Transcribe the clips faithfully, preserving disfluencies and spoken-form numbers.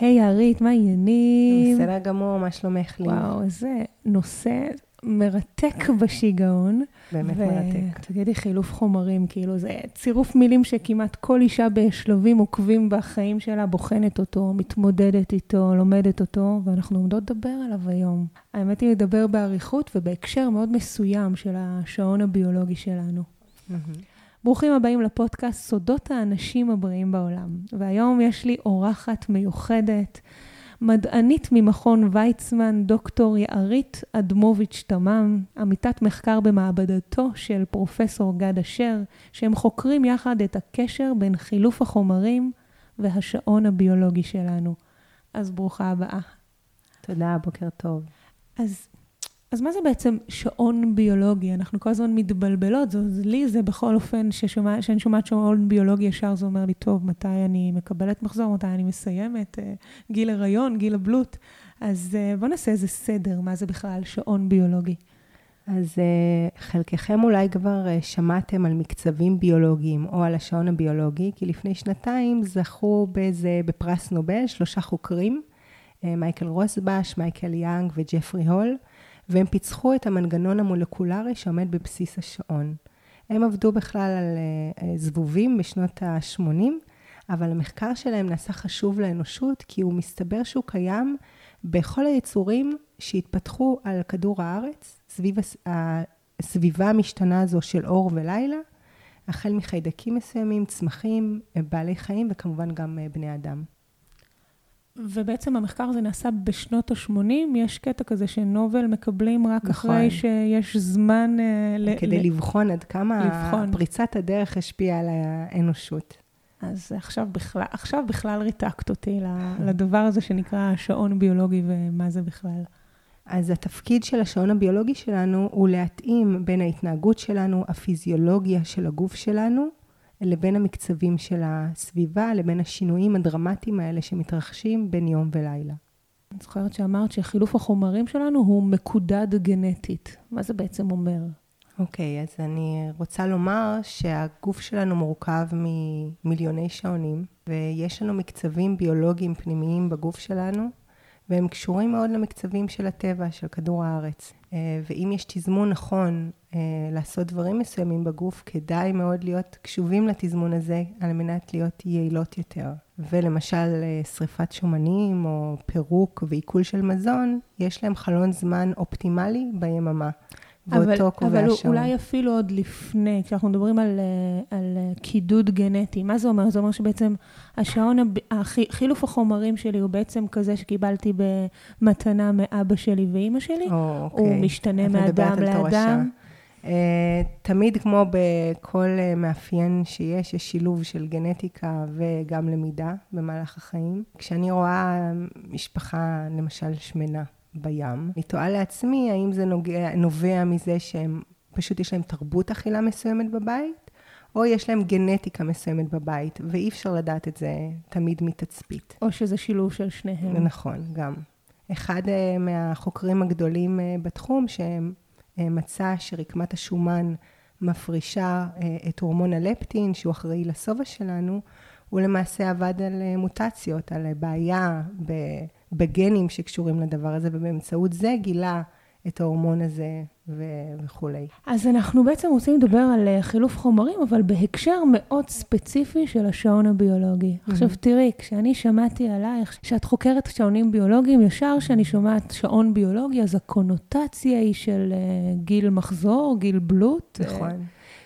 היי יערית, מה העניינים? בסדר גמור, מה שלומך לי? וואו, זה נושא מרתק בשיגעון. באמת מרתק. תגידי, חילוף חומרים, כאילו זה צירוף מילים שכמעט כל אישה בשלבים עוקבים בחיים שלה, בוחנת אותו, מתמודדת איתו, לומדת אותו, ואנחנו עומדות לדבר עליו היום. האמת היא לדבר בעריכות ובהקשר מאוד מסוים של השעון הביולוגי שלנו. ברוכים הבאים לפודקאסט סודות האנשים הבריאים בעולם. והיום יש לי אורחת מיוחדת, מדענית ממכון ויצמן, דוקטור יערית אדמוביץ' תמם, עמיתת מחקר במעבדתו של פרופסור גד אשר, שהם חוקרים יחד את הקשר בין חילוף החומרים והשעון הביולוגי שלנו. אז ברוכה הבאה. תודה, בוקר טוב. אז... אז מה זה בעצם שעון ביולוגי? אנחנו כל הזמן מתבלבלות, אז לי זה בכל אופן ששומע, שאני שומעת שעון ביולוגי ישר, זה אומר לי, טוב, מתי אני מקבלת מחזור, מתי אני מסיימת, גיל הריון, גיל הבלוט. אז בוא נעשה איזה סדר, מה זה בכלל שעון ביולוגי? אז חלקכם אולי כבר שמעתם על מקצבים ביולוגיים או על השעון הביולוגי, כי לפני שנתיים זכו בזה, בפרס נובל שלושה חוקרים, מייקל רוסבש, מייקל יאנג וג'פרי הול, והם פיצחו את המנגנון המולקולרי שעומד בבסיס השעון. הם עבדו בכלל על זבובים בשנות ה-שמונים, אבל המחקר שלהם נעשה חשוב לאנושות, כי הוא מסתבר שהוא קיים בכל היצורים שהתפתחו על כדור הארץ, סביב הסביבה המשתנה הזו של אור ולילה, החל מחיידקים מסוימים, צמחים, בעלי חיים וכמובן גם בני אדם. ובעצם המחקר הזה נעשה בשנות ה-שמונים, יש קטע כזה שנובל מקבלים רק נכון. אחרי שיש זמן... כדי ל... לבחון עד כמה לבחון. פריצת הדרך השפיעה על האנושות. אז עכשיו בכלל, עכשיו בכלל ריתקת אותי לדבר הזה שנקרא שעון ביולוגי ומה זה בכלל. אז התפקיד של השעון הביולוגי שלנו הוא להתאים בין ההתנהגות שלנו, הפיזיולוגיה של הגוף שלנו, לבין המקצבים של הסביבה, לבין השינויים הדרמטיים האלה שמתרחשים בין יום ולילה. אני זוכרת שאמרת שחילוף החומרים שלנו הוא מקודד גנטית. מה זה בעצם אומר? אוקיי, אז אני רוצה לומר שהגוף שלנו מורכב ממיליוני שעונים, ויש לנו מקצבים ביולוגיים פנימיים בגוף שלנו, והם קשורים מאוד למקצבים של הטבע, של כדור הארץ. ואם יש תזמון נכון לעשות דברים מסוימים בגוף, כדאי מאוד להיות קשובים לתזמון הזה, על מנת להיות יעילות יותר. ולמשל, שריפת שומנים או פירוק ועיכול של מזון, יש להם חלון זמן אופטימלי ביממה. אבל, אבל אולי אפילו עוד לפני, כשאנחנו מדברים על, על קידוד גנטי, מה זה אומר? זה אומר שבעצם השעון, חילוף החומרים שלי הוא בעצם כזה שקיבלתי במתנה מאבא שלי ואימא שלי, או, אוקיי. הוא משתנה מאדם לאדם. תמיד כמו בכל מאפיין שיש, יש שילוב של גנטיקה וגם למידה במהלך החיים. כשאני רואה משפחה למשל שמנה, בים. אני תוהה לעצמי, האם זה נוגע, נובע מזה שהם, פשוט יש להם תרבות אכילה מסוימת בבית, או יש להם גנטיקה מסוימת בבית, ואי אפשר לדעת את זה תמיד מתצפית. או שזה שילוב של שניהם. נכון, גם. אחד מהחוקרים הגדולים בתחום, שמצא שרקמת השומן מפרישה את הורמון הלפטין, שהוא אחראי לסובה שלנו, הוא למעשה עבד על מוטציות, על בעיה ב... בגנים שקשורים לדבר הזה, ובאמצעות זה גילה את ההורמון הזה וכו'. אז אנחנו בעצם רוצים לדבר על חילוף חומרים, אבל בהקשר מאוד ספציפי של השעון הביולוגי. עכשיו תראי, כשאני שמעתי עלייך שאת חוקרת שעונים ביולוגיים, ישר שאני שומעת שעון ביולוגי, אז הקונוטציה היא של גיל מחזור, גיל בלוט. נכון.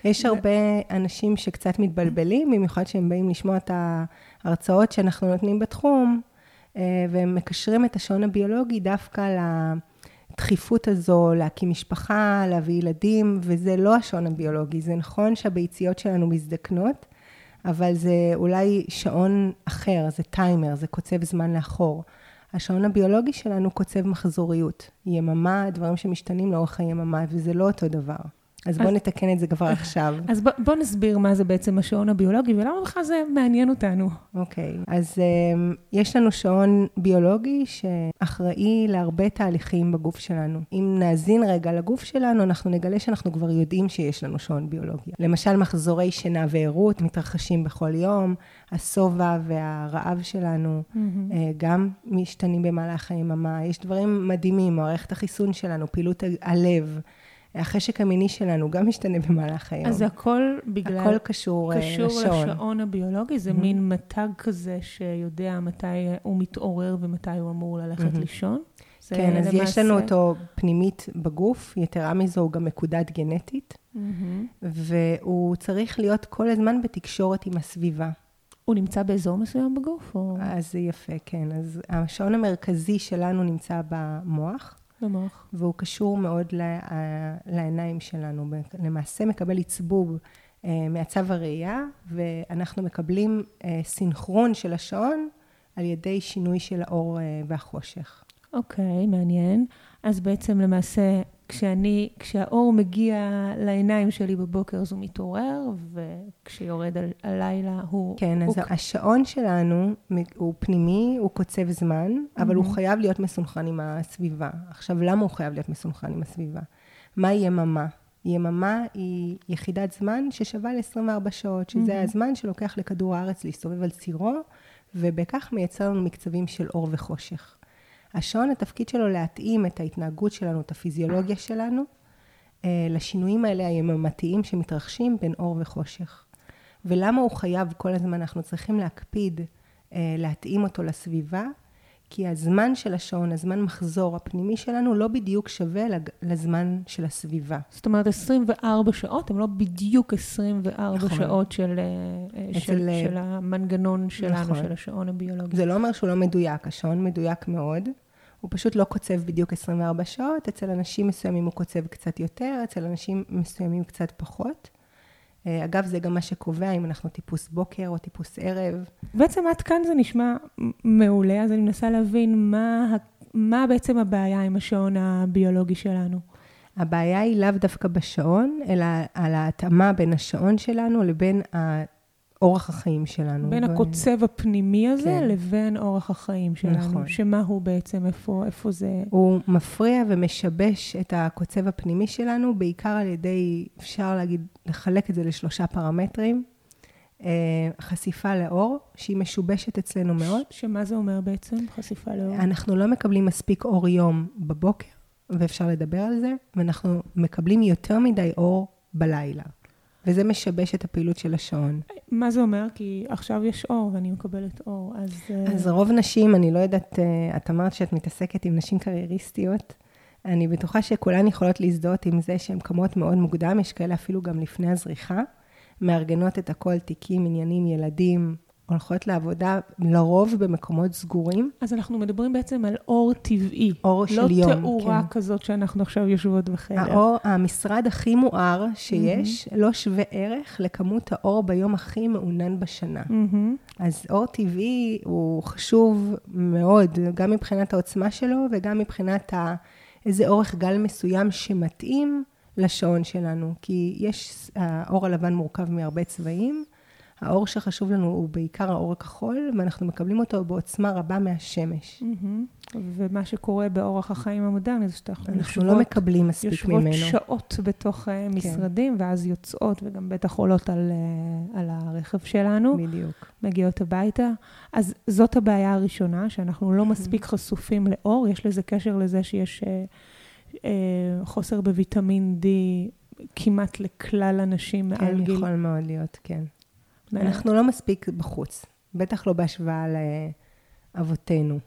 יש הרבה אנשים שקצת מתבלבלים, במיוחד שהם באים לשמוע את ההרצאות שאנחנו נותנים בתחום, והם מקשרים את השעון הביולוגי דווקא לדחיפות הזו, להקים משפחה, להביא ילדים, וזה לא השעון הביולוגי. זה נכון שהביציות שלנו מזדקנות, אבל זה אולי שעון אחר, זה טיימר, זה קוצב זמן לאחור. השעון הביולוגי שלנו קוצב מחזוריות, יממה, דברים שמשתנים לאורך היממה, וזה לא אותו דבר. אז בואו נתקן את זה כבר עכשיו. אז בואו נסביר מה זה בעצם השעון הביולוגי, ולמה בכלל זה מעניין אותנו. אוקיי, אז יש לנו שעון ביולוגי שאחראי להרבה תהליכים בגוף שלנו. אם נאזין רגע לגוף שלנו, אנחנו נגלה שאנחנו כבר יודעים שיש לנו שעון ביולוגי. למשל, מחזורי שינה ועירות מתרחשים בכל יום, הסובה והרעב שלנו גם משתנים במהלך היממה. יש דברים מדהימים, מערכת החיסון שלנו, פעילות הלב, החשק המיני שלנו גם משתנה במהלך היום. אז הכל בגלל... הכל קשור, קשור לשעון. קשור לשעון הביולוגי, זה mm-hmm. מין מתג כזה שיודע מתי הוא מתעורר ומתי הוא אמור ללכת mm-hmm. לישון. כן, אז למעשה... יש לנו אותו פנימית בגוף, יתרה מזו הוא גם מקודד גנטית, mm-hmm. והוא צריך להיות כל הזמן בתקשורת עם הסביבה. הוא נמצא באזור מסוים בגוף? או... אז זה יפה, כן. אז השעון המרכזי שלנו נמצא במוח. במוח. והוא קשור מאוד לעיניים שלנו. למעשה מקבל עצבוב מעצב הראייה, ואנחנו מקבלים סינכרון של השעון על ידי שינוי של האור והחושך. אוקיי, מעניין. אז בעצם למעשה, כשאני, כשהאור מגיע לעיניים שלי בבוקר, אז הוא מתעורר, וכשיורד על, הלילה הוא... כן, הוא... אז השעון שלנו הוא פנימי, הוא קוצב זמן, mm-hmm. אבל הוא חייב להיות מסונכן עם הסביבה. עכשיו, למה הוא חייב להיות מסונכן עם הסביבה? מה יממה? יממה היא יחידת זמן ששווה ל-עשרים וארבע שעות, שזה mm-hmm. הזמן שלוקח לכדור הארץ להסתובב על צירו, ובכך מייצר לנו מקצבים של אור וחושך. השעון, התפקיד שלו להתאים את ההתנהגות שלנו, את הפיזיולוגיה שלנו, לשינויים האלה היממתיים שמתרחשים בין אור וחושך. ולמה הוא חייב כל הזמן? אנחנו צריכים להקפיד להתאים אותו לסביבה, כי הזמן של השעון, הזמן מחזור הפנימי שלנו, לא בדיוק שווה לזמן של הסביבה. זאת אומרת, עשרים וארבע שעות, הם לא בדיוק עשרים וארבע נכון. שעות של, של, של, של המנגנון שלנו, נכון. של השעון הביולוגי. זה לא אומר שהוא לא מדויק, השעון מדויק מאוד. הוא פשוט לא קוצב בדיוק עשרים וארבע שעות, אצל אנשים מסוימים הוא קוצב קצת יותר, אצל אנשים מסוימים קצת פחות. אגב, זה גם מה שקובע, אם אנחנו טיפוס בוקר או טיפוס ערב. בעצם עד כאן זה נשמע מעולה, אז אני מנסה להבין מה, מה בעצם הבעיה עם השעון הביולוגי שלנו. הבעיה היא לאו דווקא בשעון, אלא על ההתאמה בין השעון שלנו לבין אורח החיים שלנו. בין הקוצב הפנימי הזה כן. לבין אורח החיים שלנו. נכון. שמה הוא בעצם, איפה, איפה זה... הוא מפריע ומשבש את הקוצב הפנימי שלנו, בעיקר על ידי, אפשר להגיד, לחלק את זה לשלושה פרמטרים. חשיפה לאור, שהיא משובשת אצלנו מאוד. שמה זה אומר בעצם, חשיפה לאור? אנחנו לא מקבלים מספיק אור יום בבוקר, ואפשר לדבר על זה, ואנחנו מקבלים יותר מדי אור בלילה. וזה משבש את הפעילות של השעון. מה זה אומר? כי עכשיו יש אור, ואני מקבלת אור, אז... אז רוב נשים, אני לא יודעת, את אמרת שאת מתעסקת עם נשים קרייריסטיות, אני בטוחה שכולן יכולות להזדהות עם זה שהן קמות מאוד מוקדם, יש כאלה אפילו גם לפני הזריחה, מארגנות את הכל, תיקים, עניינים, ילדים, הולכות לעבודה לרוב במקומות סגורים. אז אנחנו מדברים בעצם על אור טבעי. אור של יום. לא תאורה כזאת שאנחנו עכשיו יושבות בחדר. האור, המשרד הכי מואר שיש, לא שווה ערך לכמות האור ביום הכי מעונן בשנה. אז אור טבעי הוא חשוב מאוד, גם מבחינת העוצמה שלו, וגם מבחינת איזה אורך גל מסוים שמתאים לשעון שלנו. כי יש, האור הלבן מורכב מהרבה צבעים, האור שחשוב לנו הוא בעיקר האור הכחול, ואנחנו מקבלים אותו בעוצמה רבה מהשמש. ומה שקורה באורח החיים המודרני, זה שאנחנו לא מקבלים מספיק ממנו. יושבות שעות בתוך משרדים, ואז יוצאות, וגם בטח עולות על הרכב שלנו. בדיוק. מגיעות הביתה. אז זאת הבעיה הראשונה, שאנחנו לא מספיק חשופים לאור. יש לזה קשר לזה שיש חוסר בוויטמין D כמעט לכלל אנשים מעל גיל. כן, יכול מאוד להיות, כן. אנחנו לא מספיק בחוץ, בטח לא בהשוואה לאבותינו.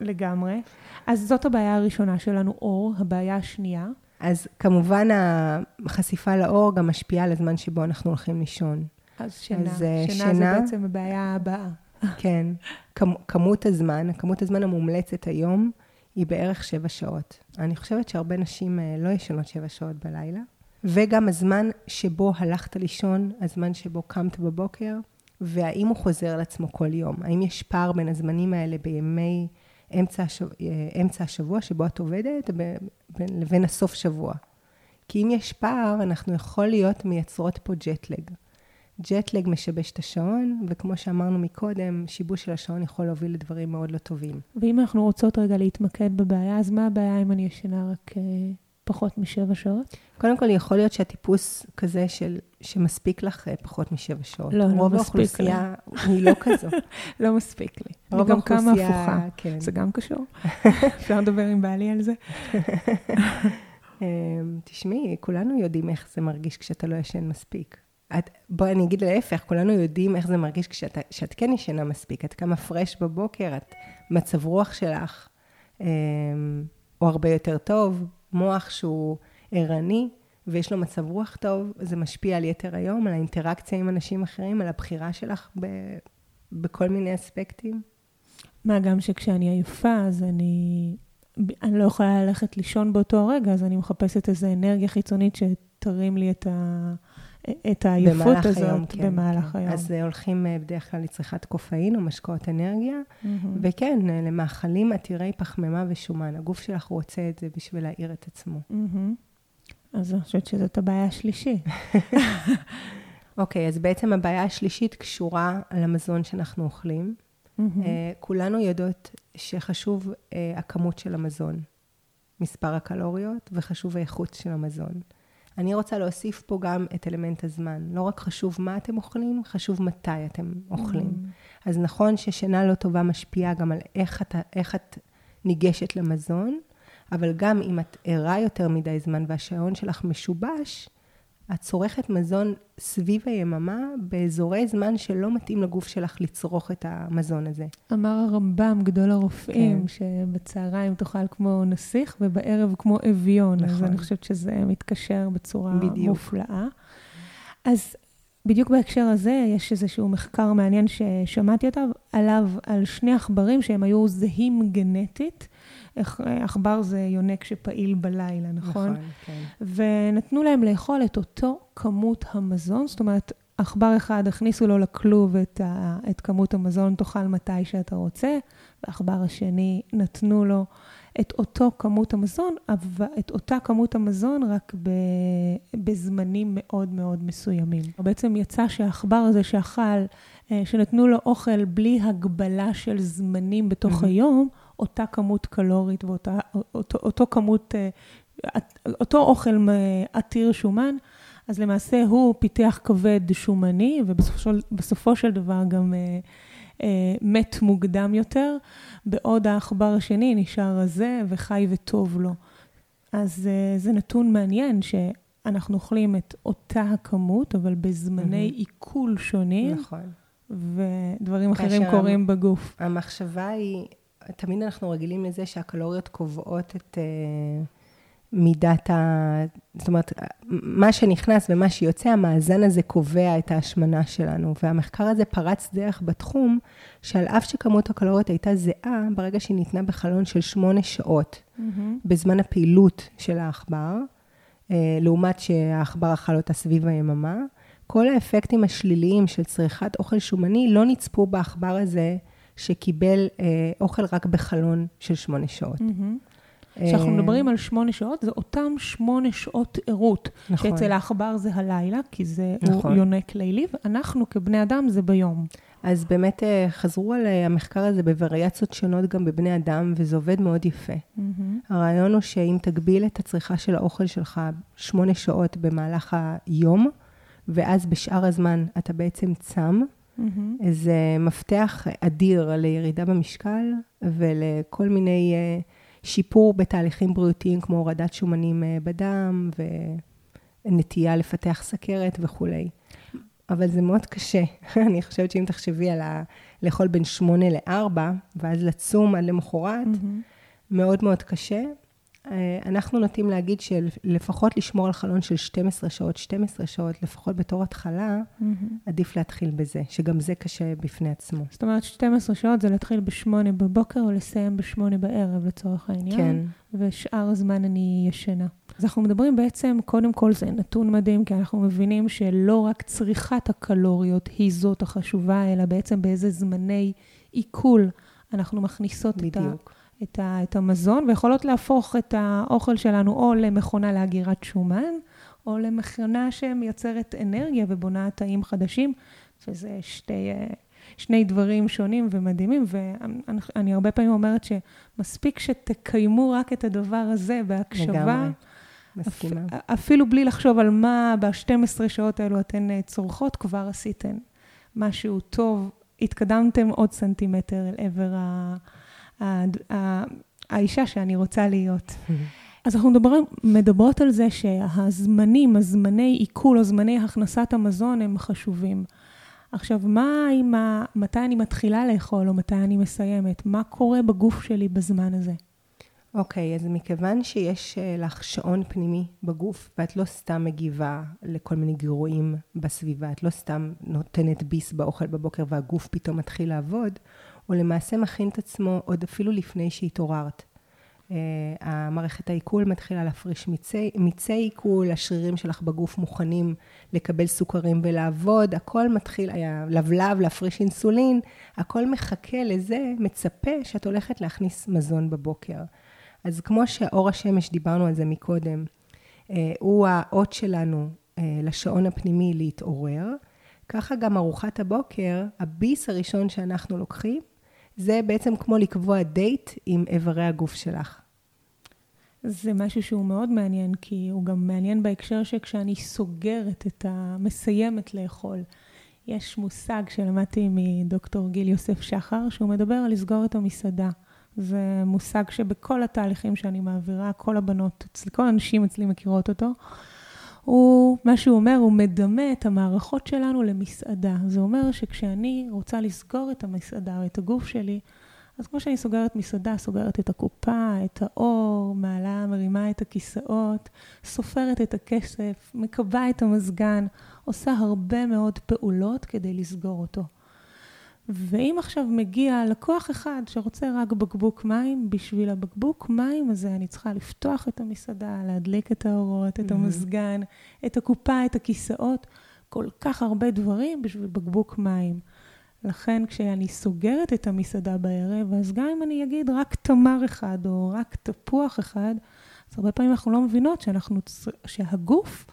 לגמרי. אז זאת הבעיה הראשונה שלנו, אור, הבעיה השנייה. אז כמובן החשיפה לאור גם משפיעה על הזמן שבו אנחנו הולכים לישון. אז שינה, שינה זה בעצם הבעיה הבאה. כן, כמות הזמן, כמות הזמן המומלצת היום היא בערך שבע שעות. אני חושבת שהרבה נשים לא ישנות שבע שעות בלילה. וגם הזמן שבו הלכת לישון, הזמן שבו קמת בבוקר, והאם הוא חוזר לעצמו כל יום. האם יש פער בין הזמנים האלה בימי אמצע השבוע, אמצע השבוע שבו את עובדת, לבין הסוף שבוע. כי אם יש פער, אנחנו יכול להיות מייצרות פה ג'טלג. ג'טלג משבש את השעון, וכמו שאמרנו מקודם, שיבוש של השעון יכול להוביל לדברים מאוד לא טובים. ואם אנחנו רוצות רגע להתמקד בבעיה, אז מה הבעיה אם אני ישנה רק פחות משבע שעות? קודם כל, יכול להיות שהטיפוס כזה של, שמספיק לך פחות משבע שעות. לא, לא מספיק לי. היא לא כזו. לא מספיק לי. אני גם כמה הפוכה. כן. זה גם קשור. אפשר לדבר עם בעלי על זה. תשמעי, כולנו יודעים איך זה מרגיש כשאתה לא ישן מספיק. את, בוא אני אגיד להפך, כולנו יודעים איך זה מרגיש כשאת, שאת כן ישנה מספיק. את כמה פרש בבוקר, את מצב רוח שלך, אה, או הרבה יותר טוב, מוח שהוא ערני, ויש לו מצב רוח טוב, זה משפיע על יתר היום, על האינטראקציה עם אנשים אחרים, על הבחירה שלך ב, בכל מיני אספקטים. מה גם שכשאני עייפה, אז אני... אני לא יכולה ללכת לישון באותו הרגע, אז אני מחפשת איזו אנרגיה חיצונית שתרים לי את, ה... את העייפות הזאת היום, כן, במהלך כן. היום. אז הולכים בדרך כלל לצריכת קופאין או משקאות אנרגיה, mm-hmm. וכן, למאכלים עתירי פחמימה ושומן. הגוף שלך רוצה את זה בשביל להעיר את עצמו. Mm-hmm. אז אני חושבת שזאת הבעיה השלישית. אוקיי, okay, אז בעצם הבעיה השלישית קשורה למזון שאנחנו אוכלים. Mm-hmm. Uh, כולנו יודעות שחשוב uh, הכמות של המזון, מספר הקלוריות, וחשוב האיכות של המזון. אני רוצה להוסיף פה גם את אלמנט הזמן. לא רק חשוב מה אתם אוכלים, חשוב מתי אתם אוכלים. Mm-hmm. אז נכון ששינה לא טובה משפיעה גם על איך את, איך את ניגשת למזון, אבל גם אם את ערה יותר מדי זמן והשעון שלך משובש, את צורכת מזון סביב היממה באזורי זמן שלא מתאים לגוף שלך לצרוך את המזון הזה. אמר הרמב"ם, גדול הרופאים, כן. שבצהריים תאכל כמו נסיך ובערב כמו אביון. נכון. אז אני חושבת שזה מתקשר בצורה בדיוק. מופלאה. אז בדיוק בהקשר הזה יש איזשהו מחקר מעניין ששמעתי אותה, עליו על שני עכברים שהם היו זהים גנטית. עכבר זה יונק שפעיל בלילה, נכון? נכון, כן. ונתנו להם לאכול את אותו כמות המזון, זאת אומרת, עכבר אחד הכניסו לו לכלוב את, ה, את כמות המזון, תאכל מתי שאתה רוצה, והעכבר השני נתנו לו את אותו כמות המזון, אבל את אותה כמות המזון רק ב, בזמנים מאוד מאוד מסוימים. בעצם יצא שהעכבר הזה שאכל, שנתנו לו אוכל בלי הגבלה של זמנים בתוך היום, אותה כמות קלורית ואותה אותו, אותו כמות אותו אוכל עתיר שומן, אז למעשה הוא פיתח כבד שומני ובסופו של דבר גם אה, אה, מת מוקדם יותר, בעוד העכבר השני נשאר הזה וחי וטוב לו. אז אה, זה נתון מעניין שאנחנו אוכלים את אותה הכמות אבל בזמני mm-hmm. עיכול שונים, נכון, ודברים אחרים קורים בגוף. המחשבה היא תמיד אנחנו רגילים לזה שהקלוריות קובעות את uh, מידת ה... זאת אומרת, מה שנכנס ומה שיוצא, המאזן הזה קובע את ההשמנה שלנו. והמחקר הזה פרץ דרך בתחום, שעל אף שכמות הקלוריות הייתה זהה, ברגע שהיא ניתנה בחלון של שמונה שעות, mm-hmm. בזמן הפעילות של העכבר, uh, לעומת שהעכבר אכל אותה סביב היממה, כל האפקטים השליליים של צריכת אוכל שומני לא נצפו בעכבר הזה, שקיבל אה, אוכל רק בחלון של שמונה שעות. Mm-hmm. אה... שאנחנו מדברים על שמונה שעות, זה אותם שמונה שעות עירות. נכון. שאצל העכבר זה הלילה, כי זה נכון. יונק לילי, ואנחנו כבני אדם זה ביום. אז באמת אה, חזרו על המחקר הזה בווריאציות שונות גם בבני אדם, וזה עובד מאוד יפה. Mm-hmm. הרעיון הוא שאם תגביל את הצריכה של האוכל שלך שמונה שעות במהלך היום, ואז בשאר הזמן אתה בעצם צם, Mm-hmm. זה מפתח אדיר לירידה במשקל ולכל מיני שיפור בתהליכים בריאותיים כמו הורדת שומנים בדם ונטייה לפתח סכרת וכו'. אבל זה מאוד קשה. אני חושבת שאם תחשבי על ה... לאכול בין שמונה לארבע ואז לצום עד למחרת, mm-hmm. מאוד מאוד קשה. אנחנו נוטים להגיד שלפחות לשמור על חלון של שתים עשרה שעות, שתים עשרה שעות, לפחות בתור התחלה, mm-hmm. עדיף להתחיל בזה, שגם זה קשה בפני עצמו. זאת אומרת, שתים עשרה שעות זה להתחיל בשמונה בבוקר, או לסיים בשמונה בערב לצורך העניין. כן. ושאר הזמן אני ישנה. אז אנחנו מדברים בעצם, קודם כל זה נתון מדהים, כי אנחנו מבינים שלא רק צריכת הקלוריות היא זאת החשובה, אלא בעצם באיזה זמני עיכול אנחנו מכניסות בדיוק. את ה... את, ה, את המזון, ויכולות להפוך את האוכל שלנו או למכונה להגירת שומן, או למכונה שמייצרת אנרגיה ובונה תאים חדשים, וזה שתי, שני דברים שונים ומדהימים, ואני אני הרבה פעמים אומרת שמספיק שתקיימו רק את הדבר הזה בהקשבה, לגמרי. מסכימה. אפילו בלי לחשוב על מה ב-שתים עשרה שעות האלו אתן צורכות, כבר עשיתן משהו טוב, התקדמתם עוד סנטימטר אל עבר ה... האישה שאני רוצה להיות. אז אנחנו מדברים, מדברות על זה שהזמנים, הזמני עיכול או זמני הכנסת המזון הם חשובים. עכשיו, מה עם ה... מתי אני מתחילה לאכול או מתי אני מסיימת? מה קורה בגוף שלי בזמן הזה? אוקיי, אז מכיוון שיש לך שעון פנימי בגוף, ואת לא סתם מגיבה לכל מיני גירויים בסביבה, את לא סתם נותנת ביס באוכל בבוקר והגוף פתאום מתחיל לעבוד, הוא למעשה מכין את עצמו עוד אפילו לפני שהתעוררת. המערכת העיכול מתחילה להפריש מיצי, מיצי עיכול, השרירים שלך בגוף מוכנים לקבל סוכרים ולעבוד, הכל מתחיל, לבלב, להפריש אינסולין, הכל מחכה לזה, מצפה שאת הולכת להכניס מזון בבוקר. אז כמו שאור השמש, דיברנו על זה מקודם, הוא האות שלנו לשעון הפנימי להתעורר, ככה גם ארוחת הבוקר, הביס הראשון שאנחנו לוקחים, זה בעצם כמו לקבוע דייט עם איברי הגוף שלך. זה משהו שהוא מאוד מעניין, כי הוא גם מעניין בהקשר שכשאני סוגרת את המסיימת לאכול, יש מושג שלמדתי מדוקטור גיל יוסף שחר, שהוא מדבר על לסגור את המסעדה. זה מושג שבכל התהליכים שאני מעבירה, כל הבנות, כל הנשים אצלי מכירות אותו, הוא, מה שהוא אומר, הוא מדמה את המערכות שלנו למסעדה. זה אומר שכשאני רוצה לסגור את המסעדה או את הגוף שלי, אז כמו שאני סוגרת מסעדה, סוגרת את הקופה, את האור, מעלה, מרימה את הכיסאות, סופרת את הכסף, מקבע את המזגן, עושה הרבה מאוד פעולות כדי לסגור אותו. ואם עכשיו מגיע לקוח אחד שרוצה רק בקבוק מים, בשביל הבקבוק מים הזה אני צריכה לפתוח את המסעדה, להדליק את האורות, את המזגן, את הקופה, את הכיסאות, כל כך הרבה דברים בשביל בקבוק מים. לכן כשאני סוגרת את המסעדה בערב, אז גם אם אני אגיד רק תמר אחד או רק תפוח אחד, אז הרבה פעמים אנחנו לא מבינות שאנחנו, שהגוף,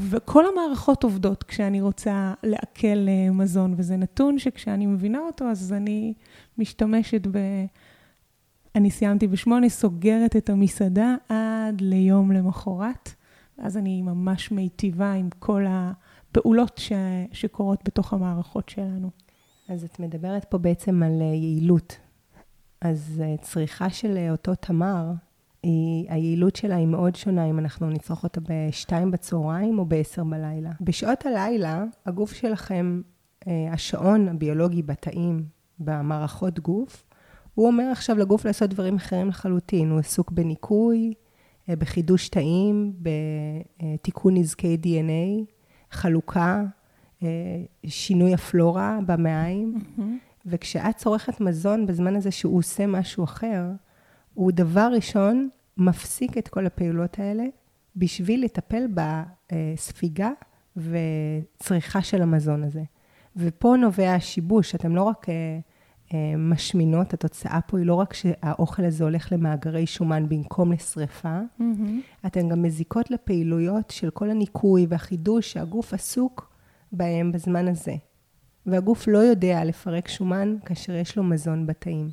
וכל המערכות עובדות כשאני רוצה לעכל מזון, וזה נתון שכשאני מבינה אותו, אז אני משתמשת ב... אני סיימתי בשמונה, סוגרת את המסעדה עד ליום למחרת, ואז אני ממש מיטיבה עם כל הפעולות ש... שקורות בתוך המערכות שלנו. אז את מדברת פה בעצם על יעילות. אז צריכה של אותו תמר, היא, היעילות שלה היא מאוד שונה אם אנחנו נצרוך אותה בשתיים בצהריים או בעשר בלילה. בשעות הלילה, הגוף שלכם, השעון הביולוגי בתאים, במערכות גוף, הוא אומר עכשיו לגוף לעשות דברים אחרים לחלוטין. הוא עסוק בניקוי, בחידוש תאים, בתיקון נזקי די אן איי, חלוקה, שינוי הפלורה במעיים. Mm-hmm. וכשאת צורכת מזון בזמן הזה שהוא עושה משהו אחר, הוא דבר ראשון מפסיק את כל הפעולות האלה בשביל לטפל בספיגה וצריכה של המזון הזה. ופה נובע השיבוש, אתם לא רק משמינות, התוצאה פה היא לא רק שהאוכל הזה הולך למאגרי שומן במקום לשריפה, mm-hmm. אתם גם מזיקות לפעילויות של כל הניקוי והחידוש שהגוף עסוק בהם בזמן הזה. והגוף לא יודע לפרק שומן כאשר יש לו מזון בתאים.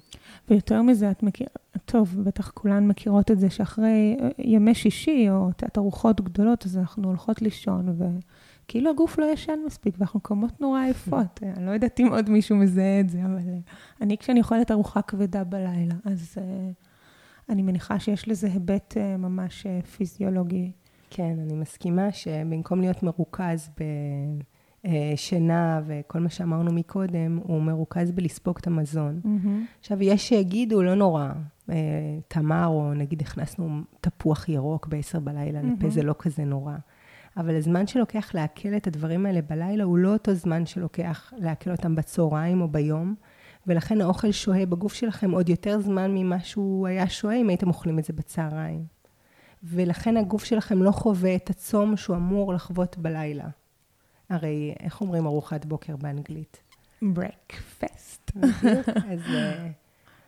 ויותר מזה, את מכיר, טוב, בטח כולן מכירות את זה, שאחרי ימי שישי או תערוחות גדולות, אז אנחנו הולכות לישון, וכאילו הגוף לא ישן מספיק, ואנחנו קמות נורא עייפות. אני לא יודעת אם עוד מישהו מזהה את זה, אבל אני כשאני אוכלת ארוחה כבדה בלילה, אז אני מניחה שיש לזה היבט ממש פיזיולוגי. כן, אני מסכימה שבמקום להיות מרוכז ב... שינה וכל מה שאמרנו מקודם, הוא מרוכז בלספוק את המזון. Mm-hmm. עכשיו, יש שיגידו, לא נורא, תמר, או נגיד הכנסנו תפוח ירוק בעשר בלילה, mm-hmm. לפה זה לא כזה נורא. אבל הזמן שלוקח להקל את הדברים האלה בלילה, הוא לא אותו זמן שלוקח להקל אותם בצהריים או ביום, ולכן האוכל שוהה בגוף שלכם עוד יותר זמן ממה שהוא היה שוהה, אם הייתם אוכלים את זה בצהריים. ולכן הגוף שלכם לא חווה את הצום שהוא אמור לחוות בלילה. הרי, איך אומרים ארוחת בוקר באנגלית? ברקפסט. אז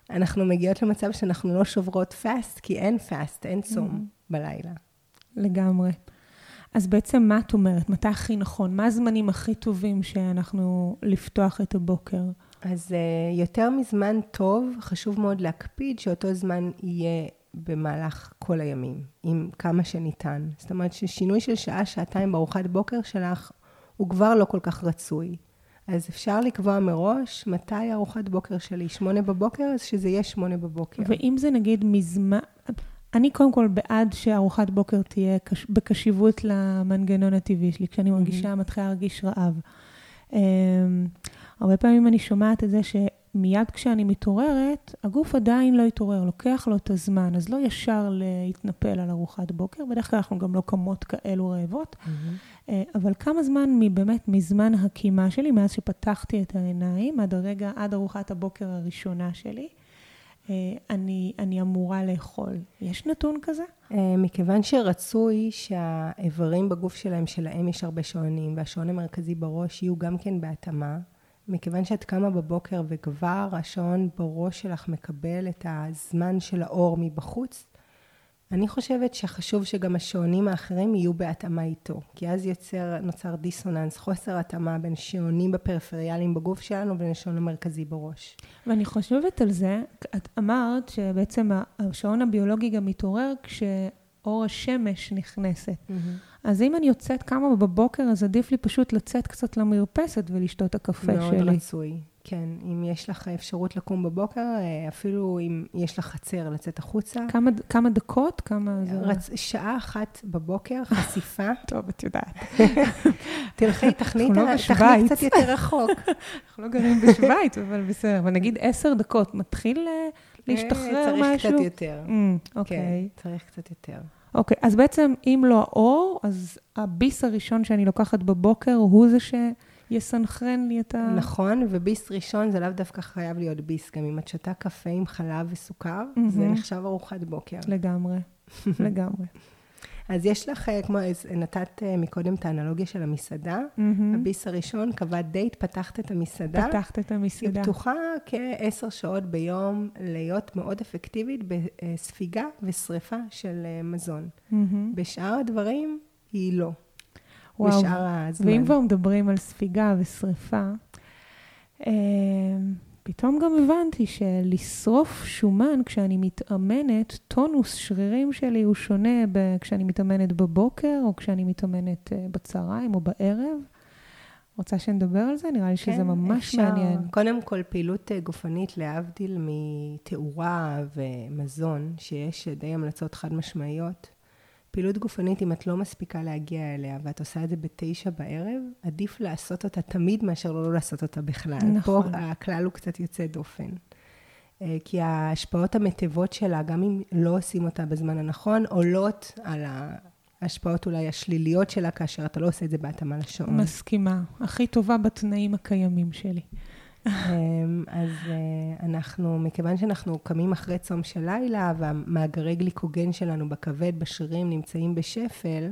אנחנו מגיעות למצב שאנחנו לא שוברות פאסט, כי אין פאסט, אין צום בלילה. לגמרי. אז בעצם מה את אומרת? מתי הכי נכון? מה הזמנים הכי טובים שאנחנו לפתוח את הבוקר? אז יותר מזמן טוב, חשוב מאוד להקפיד שאותו זמן יהיה במהלך כל הימים, עם כמה שניתן. זאת אומרת ששינוי של שעה, שעתיים בארוחת בוקר שלך, הוא כבר לא כל כך רצוי. אז אפשר לקבוע מראש מתי ארוחת בוקר שלי, שמונה בבוקר, אז שזה יהיה שמונה בבוקר. ואם זה נגיד מזמן, אני קודם כל בעד שארוחת בוקר תהיה קש... בקשיבות למנגנון הטבעי שלי, כשאני מרגישה, מתחילה להרגיש רעב. הרבה פעמים אני שומעת את זה שמיד כשאני מתעוררת, הגוף עדיין לא יתעורר, לוקח לו את הזמן, אז לא ישר להתנפל על ארוחת בוקר, בדרך כלל אנחנו גם לא כמות כאלו רעבות, אבל כמה זמן באמת מזמן הקימה שלי, מאז שפתחתי את העיניים, עד הרגע, עד ארוחת הבוקר הראשונה שלי, אני, אני אמורה לאכול. יש נתון כזה? מכיוון שרצוי שהאיברים בגוף שלהם, שלהם יש הרבה שעונים, והשעון המרכזי בראש יהיו גם כן בהתאמה, מכיוון שאת קמה בבוקר וכבר השעון בראש שלך מקבל את הזמן של האור מבחוץ, אני חושבת שחשוב שגם השעונים האחרים יהיו בהתאמה איתו, כי אז יוצר, נוצר דיסוננס, חוסר התאמה בין שעונים בפריפריאליים בגוף שלנו ובין השעון המרכזי בראש. ואני חושבת על זה, את אמרת שבעצם השעון הביולוגי גם מתעורר כשאור השמש נכנסת. Mm-hmm. אז אם אני יוצאת כמה בבוקר, אז עדיף לי פשוט לצאת קצת למרפסת ולשתות את הקפה מאוד שלי. מאוד רצוי, כן. אם יש לך אפשרות לקום בבוקר, אפילו אם יש לך חצר לצאת החוצה. כמה, כמה דקות? כמה... רצ... שעה אחת בבוקר, חשיפה. טוב, את יודעת. תלכי, תכנית לא תכנית קצת יותר רחוק. אנחנו לא גרים בשוויץ, אבל בסדר. אבל נגיד עשר דקות, מתחיל להשתחרר משהו? צריך קצת יותר. אוקיי. צריך קצת יותר. אוקיי, אז בעצם אם לא האור, אז הביס הראשון שאני לוקחת בבוקר הוא זה שיסנחרן לי את ה... נכון, וביס ראשון זה לאו דווקא חייב להיות ביס, גם אם את שתה קפה עם חלב וסוכר, mm-hmm. זה נחשב ארוחת בוקר. לגמרי, לגמרי. אז יש לך, כמו נתת מקודם את האנלוגיה של המסעדה, mm-hmm. הביס הראשון, קבעת דייט, פתחת את המסעדה. פתחת את המסעדה. היא פתוחה כעשר שעות ביום להיות מאוד אפקטיבית בספיגה ושריפה של מזון. Mm-hmm. בשאר הדברים היא לא. וואו. בשאר הזמן. ואם כבר מדברים על ספיגה ושריפה, פתאום גם הבנתי שלשרוף שומן כשאני מתאמנת, טונוס שרירים שלי הוא שונה ב- כשאני מתאמנת בבוקר, או כשאני מתאמנת uh, בצהריים או בערב. רוצה שנדבר על זה? נראה לי כן, שזה ממש אפשר. מעניין. קודם כל, פעילות uh, גופנית להבדיל מתאורה ומזון, שיש די המלצות חד משמעיות. פעילות גופנית, אם את לא מספיקה להגיע אליה, ואת עושה את זה בתשע בערב, עדיף לעשות אותה תמיד, מאשר לא לעשות אותה בכלל. נכון. פה הכלל הוא קצת יוצא דופן. כי ההשפעות המטבות שלה, גם אם לא עושים אותה בזמן הנכון, עולות על ההשפעות אולי השליליות שלה, כאשר אתה לא עושה את זה בהתאמה לשעון. מסכימה. הכי טובה בתנאים הקיימים שלי. אז אנחנו, מכיוון שאנחנו קמים אחרי צום של לילה, והמאגרי גליקוגן שלנו בכבד, בשרירים, נמצאים בשפל,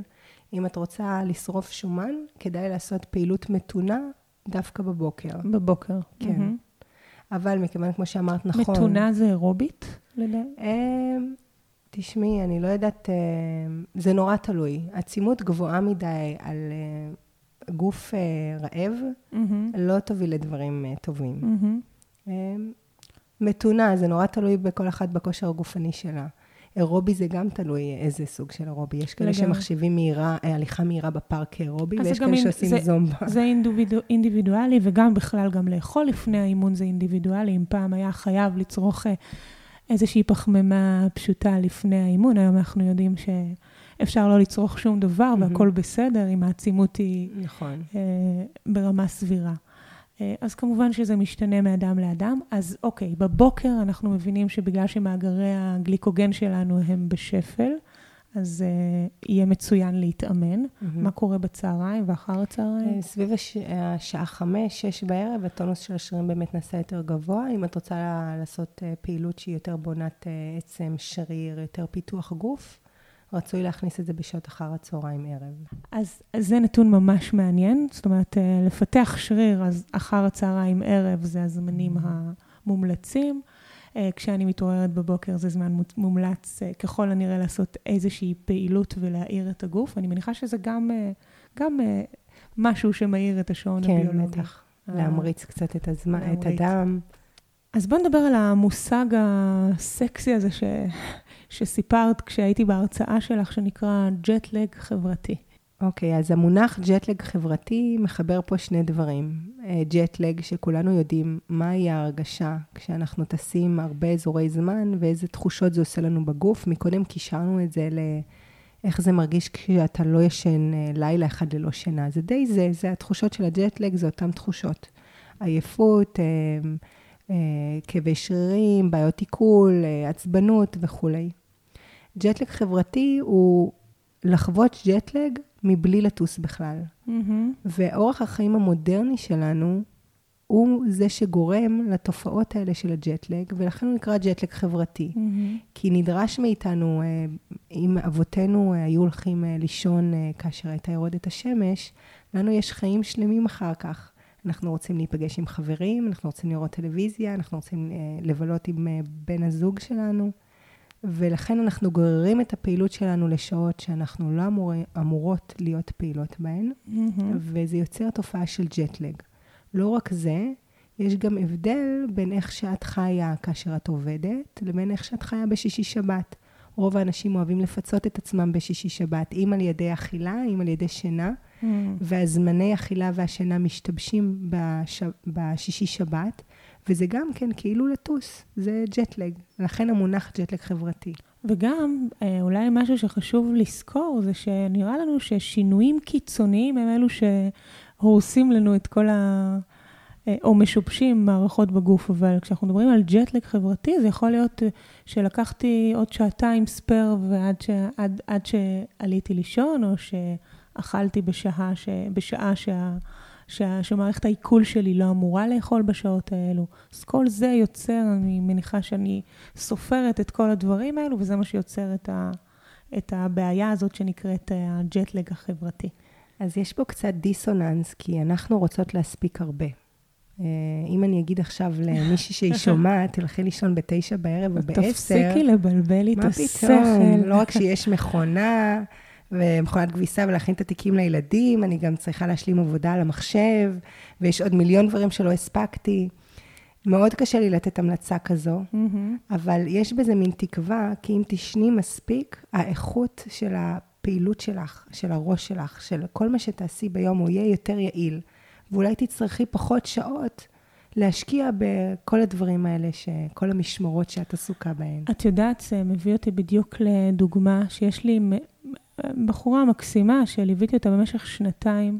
אם את רוצה לשרוף שומן, כדאי לעשות פעילות מתונה דווקא בבוקר. בבוקר. כן. Mm-hmm. אבל מכיוון, כמו שאמרת, נכון. מתונה זה אירובית? לדעת? תשמעי, אני לא יודעת, זה נורא תלוי. עצימות גבוהה מדי על... גוף uh, רעב, mm-hmm. לא תוביל לדברים uh, טובים. Mm-hmm. Uh, מתונה, זה נורא תלוי בכל אחת בכושר הגופני שלה. אירובי זה גם תלוי איזה סוג של אירובי. יש כאלה שמחשיבים מהירה, הליכה מהירה בפארק אירובי, ויש כאלה שעושים זה, זומבה. זה אינדיבידו, אינדיבידואלי, וגם בכלל גם לאכול לפני האימון זה אינדיבידואלי. אם פעם היה חייב לצרוך איזושהי פחמימה פשוטה לפני האימון, היום אנחנו יודעים ש... אפשר לא לצרוך שום דבר, mm-hmm. והכל בסדר, אם העצימות היא נכון. אה, ברמה סבירה. אה, אז כמובן שזה משתנה מאדם לאדם. אז אוקיי, בבוקר אנחנו מבינים שבגלל שמאגרי הגליקוגן שלנו הם בשפל, אז אה, יהיה מצוין להתאמן. Mm-hmm. מה קורה בצהריים ואחר הצהריים? אה, סביב הש... השעה חמש, שש בערב, הטונוס של השרירים באמת נעשה יותר גבוה. אם את רוצה לה... לעשות אה, פעילות שהיא יותר בונת אה, עצם שריר, יותר פיתוח גוף, רצוי להכניס את זה בשעות אחר הצהריים ערב. אז, אז זה נתון ממש מעניין, זאת אומרת, לפתח שריר אז אחר הצהריים ערב זה הזמנים המומלצים, כשאני מתעוררת בבוקר זה זמן מומלץ ככל הנראה לעשות איזושהי פעילות ולהעיר את הגוף. אני מניחה שזה גם, גם משהו שמעיר את השעון הביולוגי. כן, בטח. להמריץ קצת את הזמן, את הדם. אז בוא נדבר על המושג הסקסי הזה ש... שסיפרת כשהייתי בהרצאה שלך, שנקרא ג'טלג חברתי. אוקיי, okay, אז המונח ג'טלג חברתי מחבר פה שני דברים. ג'טלג שכולנו יודעים מהי ההרגשה כשאנחנו טסים הרבה אזורי זמן, ואיזה תחושות זה עושה לנו בגוף. מקודם קישרנו את זה לאיך זה מרגיש כשאתה לא ישן לילה אחד ללא שינה. זה די זה, זה התחושות של הג'טלג, זה אותן תחושות. עייפות, כאבי שרירים, בעיות עיכול, עצבנות וכו'. ג'טלג חברתי הוא לחוות ג'טלג מבלי לטוס בכלל. Mm-hmm. ואורח החיים המודרני שלנו הוא זה שגורם לתופעות האלה של הג'טלג, ולכן הוא נקרא ג'טלג חברתי. Mm-hmm. כי נדרש מאיתנו, אם אבותינו היו הולכים לישון כאשר הייתה יורדת השמש, לנו יש חיים שלמים אחר כך. אנחנו רוצים להיפגש עם חברים, אנחנו רוצים לראות טלוויזיה, אנחנו רוצים לבלות עם בן הזוג שלנו, ולכן אנחנו גוררים את הפעילות שלנו לשעות שאנחנו לא אמור, אמורות להיות פעילות בהן, mm-hmm. וזה יוצר תופעה של ג'טלג. לא רק זה, יש גם הבדל בין איך שאת חיה כאשר את עובדת, לבין איך שאת חיה בשישי שבת. רוב האנשים אוהבים לפצות את עצמם בשישי שבת, אם על ידי אכילה, אם על ידי שינה, mm. והזמני אכילה והשינה משתבשים בש... בשישי שבת, וזה גם כן כאילו לטוס, זה ג'טלג, לכן המונח ג'טלג חברתי. וגם, אולי משהו שחשוב לזכור, זה שנראה לנו ששינויים קיצוניים הם אלו שהורסים לנו את כל ה... או משובשים מערכות בגוף, אבל כשאנחנו מדברים על ג'טלג חברתי, זה יכול להיות שלקחתי עוד שעתיים ספר ועד ש... עד, עד שעליתי לישון, או שאכלתי בשעה, ש... בשעה שה... שה... שמערכת העיכול שלי לא אמורה לאכול בשעות האלו. אז כל זה יוצר, אני מניחה שאני סופרת את כל הדברים האלו, וזה מה שיוצר את, ה... את הבעיה הזאת שנקראת הג'טלג החברתי. אז יש פה קצת דיסוננס, כי אנחנו רוצות להספיק הרבה. אם אני אגיד עכשיו למישהי שהיא שומעת, תלכי לישון בתשע בערב או בעשר. תפסיקי לבלבל לי את השכל. לא רק שיש מכונה ומכונת כביסה ולהכין את התיקים לילדים, אני גם צריכה להשלים עבודה על המחשב, ויש עוד מיליון דברים שלא הספקתי. מאוד קשה לי לתת המלצה כזו, אבל יש בזה מין תקווה, כי אם תשני מספיק, האיכות של הפעילות שלך, של הראש שלך, של כל מה שתעשי ביום, הוא יהיה יותר יעיל. ואולי תצטרכי פחות שעות להשקיע בכל הדברים האלה, כל המשמרות שאת עסוקה בהן. את יודעת, זה מביא אותי בדיוק לדוגמה, שיש לי בחורה מקסימה, שליוויתי אותה במשך שנתיים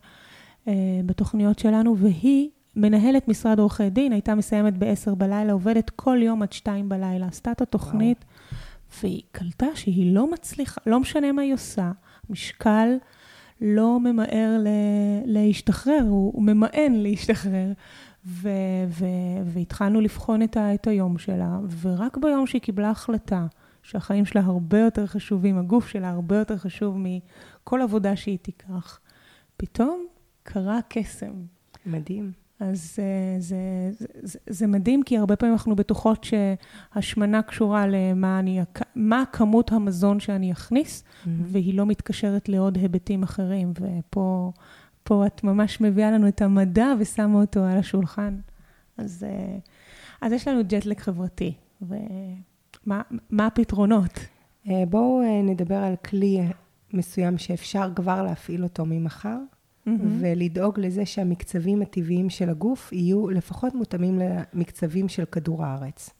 אה, בתוכניות שלנו, והיא מנהלת משרד עורכי דין, הייתה מסיימת בעשר בלילה, עובדת כל יום עד שתיים בלילה, עשתה את התוכנית, וואו. והיא קלטה שהיא לא מצליחה, לא משנה מה היא עושה, משקל, לא ממהר להשתחרר, הוא ממאן להשתחרר, והתחלנו לבחון את היום שלה, ורק ביום שהיא קיבלה החלטה, שהחיים שלה הרבה יותר חשובים, הגוף שלה הרבה יותר חשוב מכל עבודה שהיא תיקח, פתאום קרה קסם. מדהים. אז זה, זה, זה, זה מדהים, כי הרבה פעמים אנחנו בטוחות שהשמנה קשורה למה אני, מה כמות המזון שאני אכניס, mm-hmm. והיא לא מתקשרת לעוד היבטים אחרים, ופה פה את ממש מביאה לנו את המדע ושמה אותו על השולחן. אז, אז יש לנו ג'טלג חברתי, ומה מה הפתרונות? בואו נדבר על כלי מסוים שאפשר כבר להפעיל אותו ממחר, Mm-hmm. ולדאוג לזה שהמקצבים הטבעיים של הגוף יהיו לפחות מותאמים למקצבים של כדור הארץ.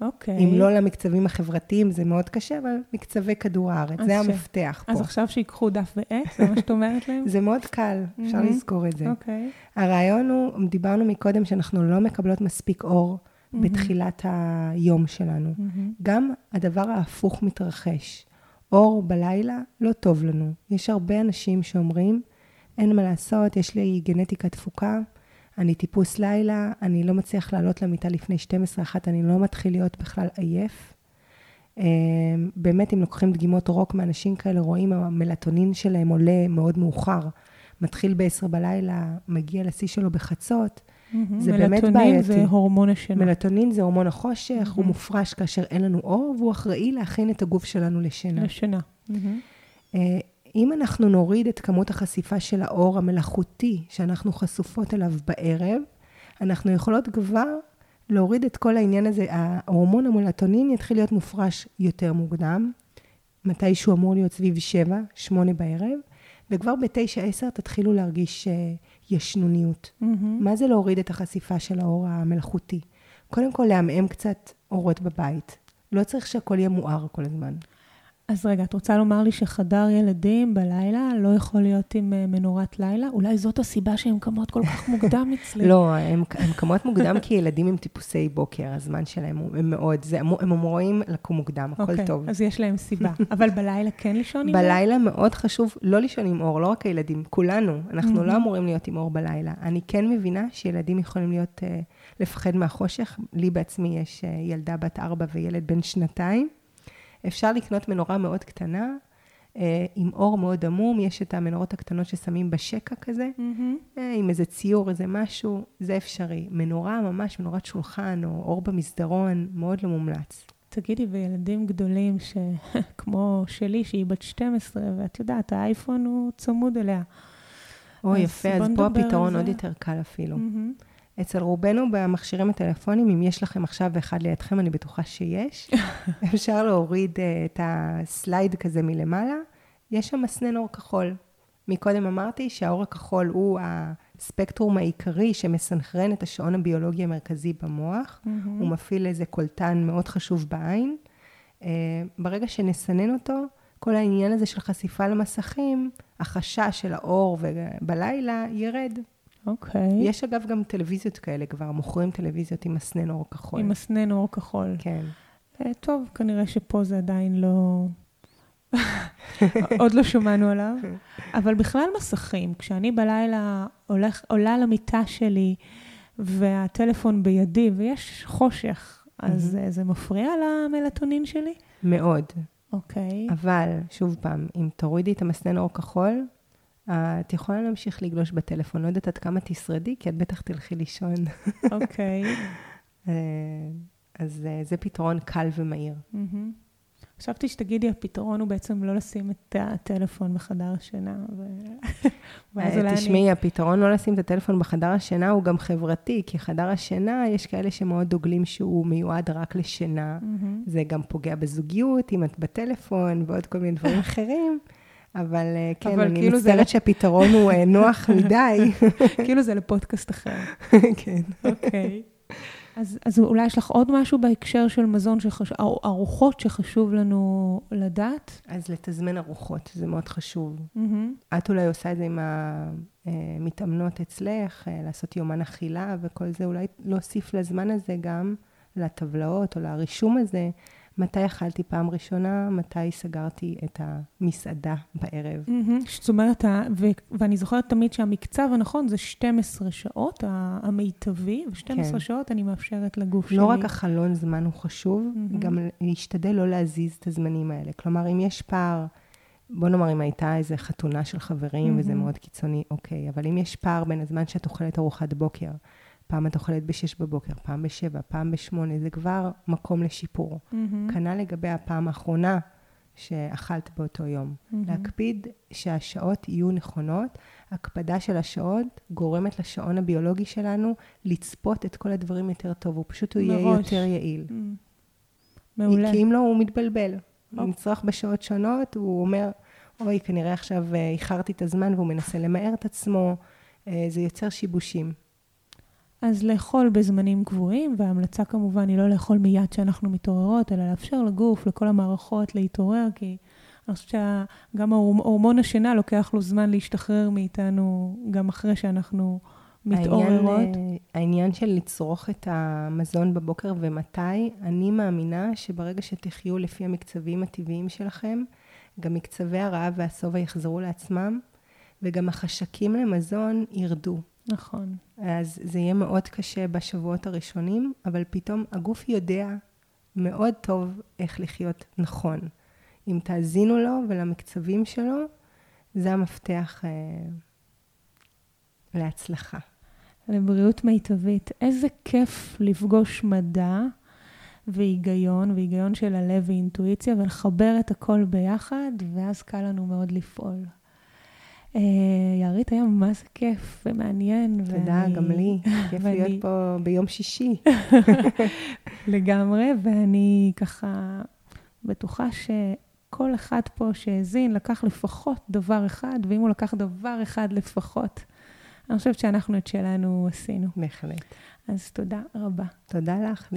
אוקיי. Okay. אם לא למקצבים החברתיים, זה מאוד קשה, אבל מקצבי כדור הארץ, זה ש... המפתח אז פה. אז עכשיו שיקחו דף ועץ, זה מה שאת אומרת להם? זה מאוד קל, אפשר mm-hmm. לזכור את זה. אוקיי. Okay. הרעיון הוא, דיברנו מקודם שאנחנו לא מקבלות מספיק אור mm-hmm. בתחילת היום שלנו. Mm-hmm. גם הדבר ההפוך מתרחש. אור בלילה לא טוב לנו. יש הרבה אנשים שאומרים, אין מה לעשות, יש לי גנטיקה דפוקה, אני טיפוס לילה, אני לא מצליח לעלות למיטה לפני שתים עשרה אחת, אני לא מתחיל להיות בכלל עייף. באמת, אם לוקחים דגימות רוק מאנשים כאלה, רואים המלטונין שלהם עולה מאוד מאוחר, מתחיל ב-עשר בלילה, מגיע לשיא שלו בחצות, זה באמת בעייתי. מלטונין זה הורמון השינה. מלטונין זה הורמון החושך, הוא מופרש כאשר אין לנו אור, והוא אחראי להכין את הגוף שלנו לשינה. לשינה. אם אנחנו נוריד את כמות החשיפה של האור המלאכותי, שאנחנו חשופות אליו בערב, אנחנו יכולות כבר להוריד את כל העניין הזה. ההורמון המלטונין יתחיל להיות מופרש יותר מוקדם, מתי שהוא אמור להיות סביב שבע, שמונה בערב, וכבר בתשע, עשר תתחילו להרגיש ישנוניות. Mm-hmm. מה זה להוריד את החשיפה של האור המלאכותי? קודם כל להמאם קצת אורות בבית. לא צריך שהכל יהיה מואר כל הזמן. אז רגע, את רוצה לומר לי שחדר ילדים בלילה לא יכול להיות עם מנורת לילה? אולי זאת הסיבה שהן קמות כל כך מוקדם אצלי. לא, הן קמות מוקדם כי ילדים עם טיפוסי בוקר, הזמן שלהם הם מאוד, זה, הם אמורים לקום מוקדם, הכל okay, טוב. אז יש להם סיבה. אבל בלילה כן לישון עם אור? בלילה מאוד חשוב לא לישון עם אור, לא רק הילדים, כולנו. אנחנו לא אמורים להיות עם אור בלילה. אני כן מבינה שילדים יכולים להיות, uh, לפחד מהחושך. לי בעצמי יש uh, ילדה בת ארבע וילד בן שנתיים. אפשר לקנות מנורה מאוד קטנה, עם אור מאוד עמום, יש את המנורות הקטנות ששמים בשקע כזה, mm-hmm. עם איזה ציור, איזה משהו, זה אפשרי. מנורה ממש, מנורת שולחן, או אור במסדרון, מאוד לא מומלץ. תגידי, וילדים גדולים, ש... כמו שלי, שהיא בת שתים עשרה, ואת יודעת, האייפון הוא צמוד אליה. או יפה, אז פה הפתרון עוד יותר קל אפילו. Mm-hmm. אצל רובנו במכשירים הטלפונים, אם יש לכם עכשיו ואחד לידכם, אני בטוחה שיש. אפשר להוריד את הסלייד כזה מלמעלה. יש שם מסנן אור כחול. מקודם אמרתי שהאור הכחול הוא הספקטרום העיקרי שמסנכרן את השעון הביולוגי המרכזי במוח. הוא מפעיל איזה קולטן מאוד חשוב בעין. ברגע שנסנן אותו, כל העניין הזה של חשיפה למסכים, החשש של האור בלילה ירד. אוקיי. Okay. יש אגב גם טלוויזיות כאלה כבר, מוכרים טלוויזיות עם מסנן אור כחול. עם מסנן אור כחול. כן. טוב, כנראה שפה זה עדיין לא... עוד לא שומענו עליו. אבל בכלל מסכים, כשאני בלילה הולך, עולה למיטה שלי, והטלפון בידי, ויש חושך, אז mm-hmm. זה מפריע למלטונין שלי? מאוד. אוקיי. Okay. אבל, שוב פעם, אם תורידי את המסנן אור כחול, את יכולה להמשיך לגלוש בטלפון, לא יודעת עד כמה תשרדי, כי את בטח תלכי לישון. אוקיי. אז זה פתרון קל ומהיר. חשבתי שתגידי, הפתרון הוא בעצם לא לשים את הטלפון בחדר השינה. תשמעי, הפתרון לא לשים את הטלפון בחדר השינה הוא גם חברתי, כי חדר השינה יש כאלה שמאוד דוגלים שהוא מיועד רק לשינה. זה גם פוגע בזוגיות, אם את בטלפון ועוד כל מיני דברים אחרים. אבל כן, אני מצטערת שהפתרון הוא נוח מדי. כאילו זה לפודקאסט אחר. כן. אוקיי. אז אולי יש לך עוד משהו בהקשר של מזון, ארוחות שחשוב לנו לדעת? אז לתזמן ארוחות, זה מאוד חשוב. את אולי עושה את זה עם המתאמנות אצלך, לעשות יומן אכילה וכל זה, אולי להוסיף לזמן הזה גם, לטבלאות או לרישום הזה, מתי אכלתי פעם ראשונה, מתי סגרתי את המסעדה בערב. זאת אומרת, ואני זוכרת תמיד שהמקצב הנכון זה שתים עשרה שעות, המיטבי, ו-שתים עשרה שעות אני מאפשרת לגוף שלי. לא רק החלון זמן הוא חשוב, גם להשתדל לא להזיז את הזמנים האלה. כלומר, אם יש פער, בוא נאמר, אם הייתה איזו חתונה של חברים, וזה מאוד קיצוני, אוקיי, אבל אם יש פער בין הזמן שאת אוכלת ארוחת בוקר, פעם את אוכלת בשש בבוקר, פעם בשבע, פעם בשמונה, זה כבר מקום לשיפור. כנ"ל לגבי הפעם האחרונה שאכלת באותו יום. להקפיד שהשעות יהיו נכונות, הקפדה של השעות גורמת לשעון הביולוגי שלנו לצפות את כל הדברים יותר טוב, הוא פשוט יהיה יותר יעיל. מעולה. כי אם לא, הוא מתבלבל. הוא מצריך בשעות שונות, הוא אומר, אוי, כנראה עכשיו איחרתי את הזמן, והוא מנסה למהר את עצמו, זה יוצר שיבושים. אז לאכול בזמנים קבועים, וההמלצה כמובן היא לא לאכול מיד שאנחנו מתעוררות, אלא לאפשר לגוף, לכל המערכות להתעורר, כי אני חושבת שגם ההורמון השינה לוקח לו זמן להשתחרר מאיתנו, גם אחרי שאנחנו מתעוררות. העניין, העניין של לצרוך את המזון בבוקר ומתי, אני מאמינה שברגע שתחיו לפי המקצבים הטבעיים שלכם, גם מקצבי הרעב והסובה יחזרו לעצמם, וגם החשקים למזון ירדו. נכון. אז זה יהיה מאוד קשה בשבועות הראשונים, אבל פתאום הגוף יודע מאוד טוב איך לחיות נכון. אם תאזינו לו ולמקצבים שלו, זה המפתח אה, להצלחה. לבריאות מיטבית. איזה כיף לפגוש מדע והיגיון, והיגיון של הלב ואינטואיציה, ולחבר את הכל ביחד, ואז קל לנו מאוד לפעול. יערית, היה ממש כיף ומעניין. תודה, גם לי. כיף להיות פה ביום שישי. לגמרי, ואני ככה בטוחה שכל אחד פה שהזין לקח לפחות דבר אחד, ואם הוא לקח דבר אחד לפחות, אני חושבת שאנחנו את שלנו עשינו. בהחלט. אז תודה רבה. תודה לך.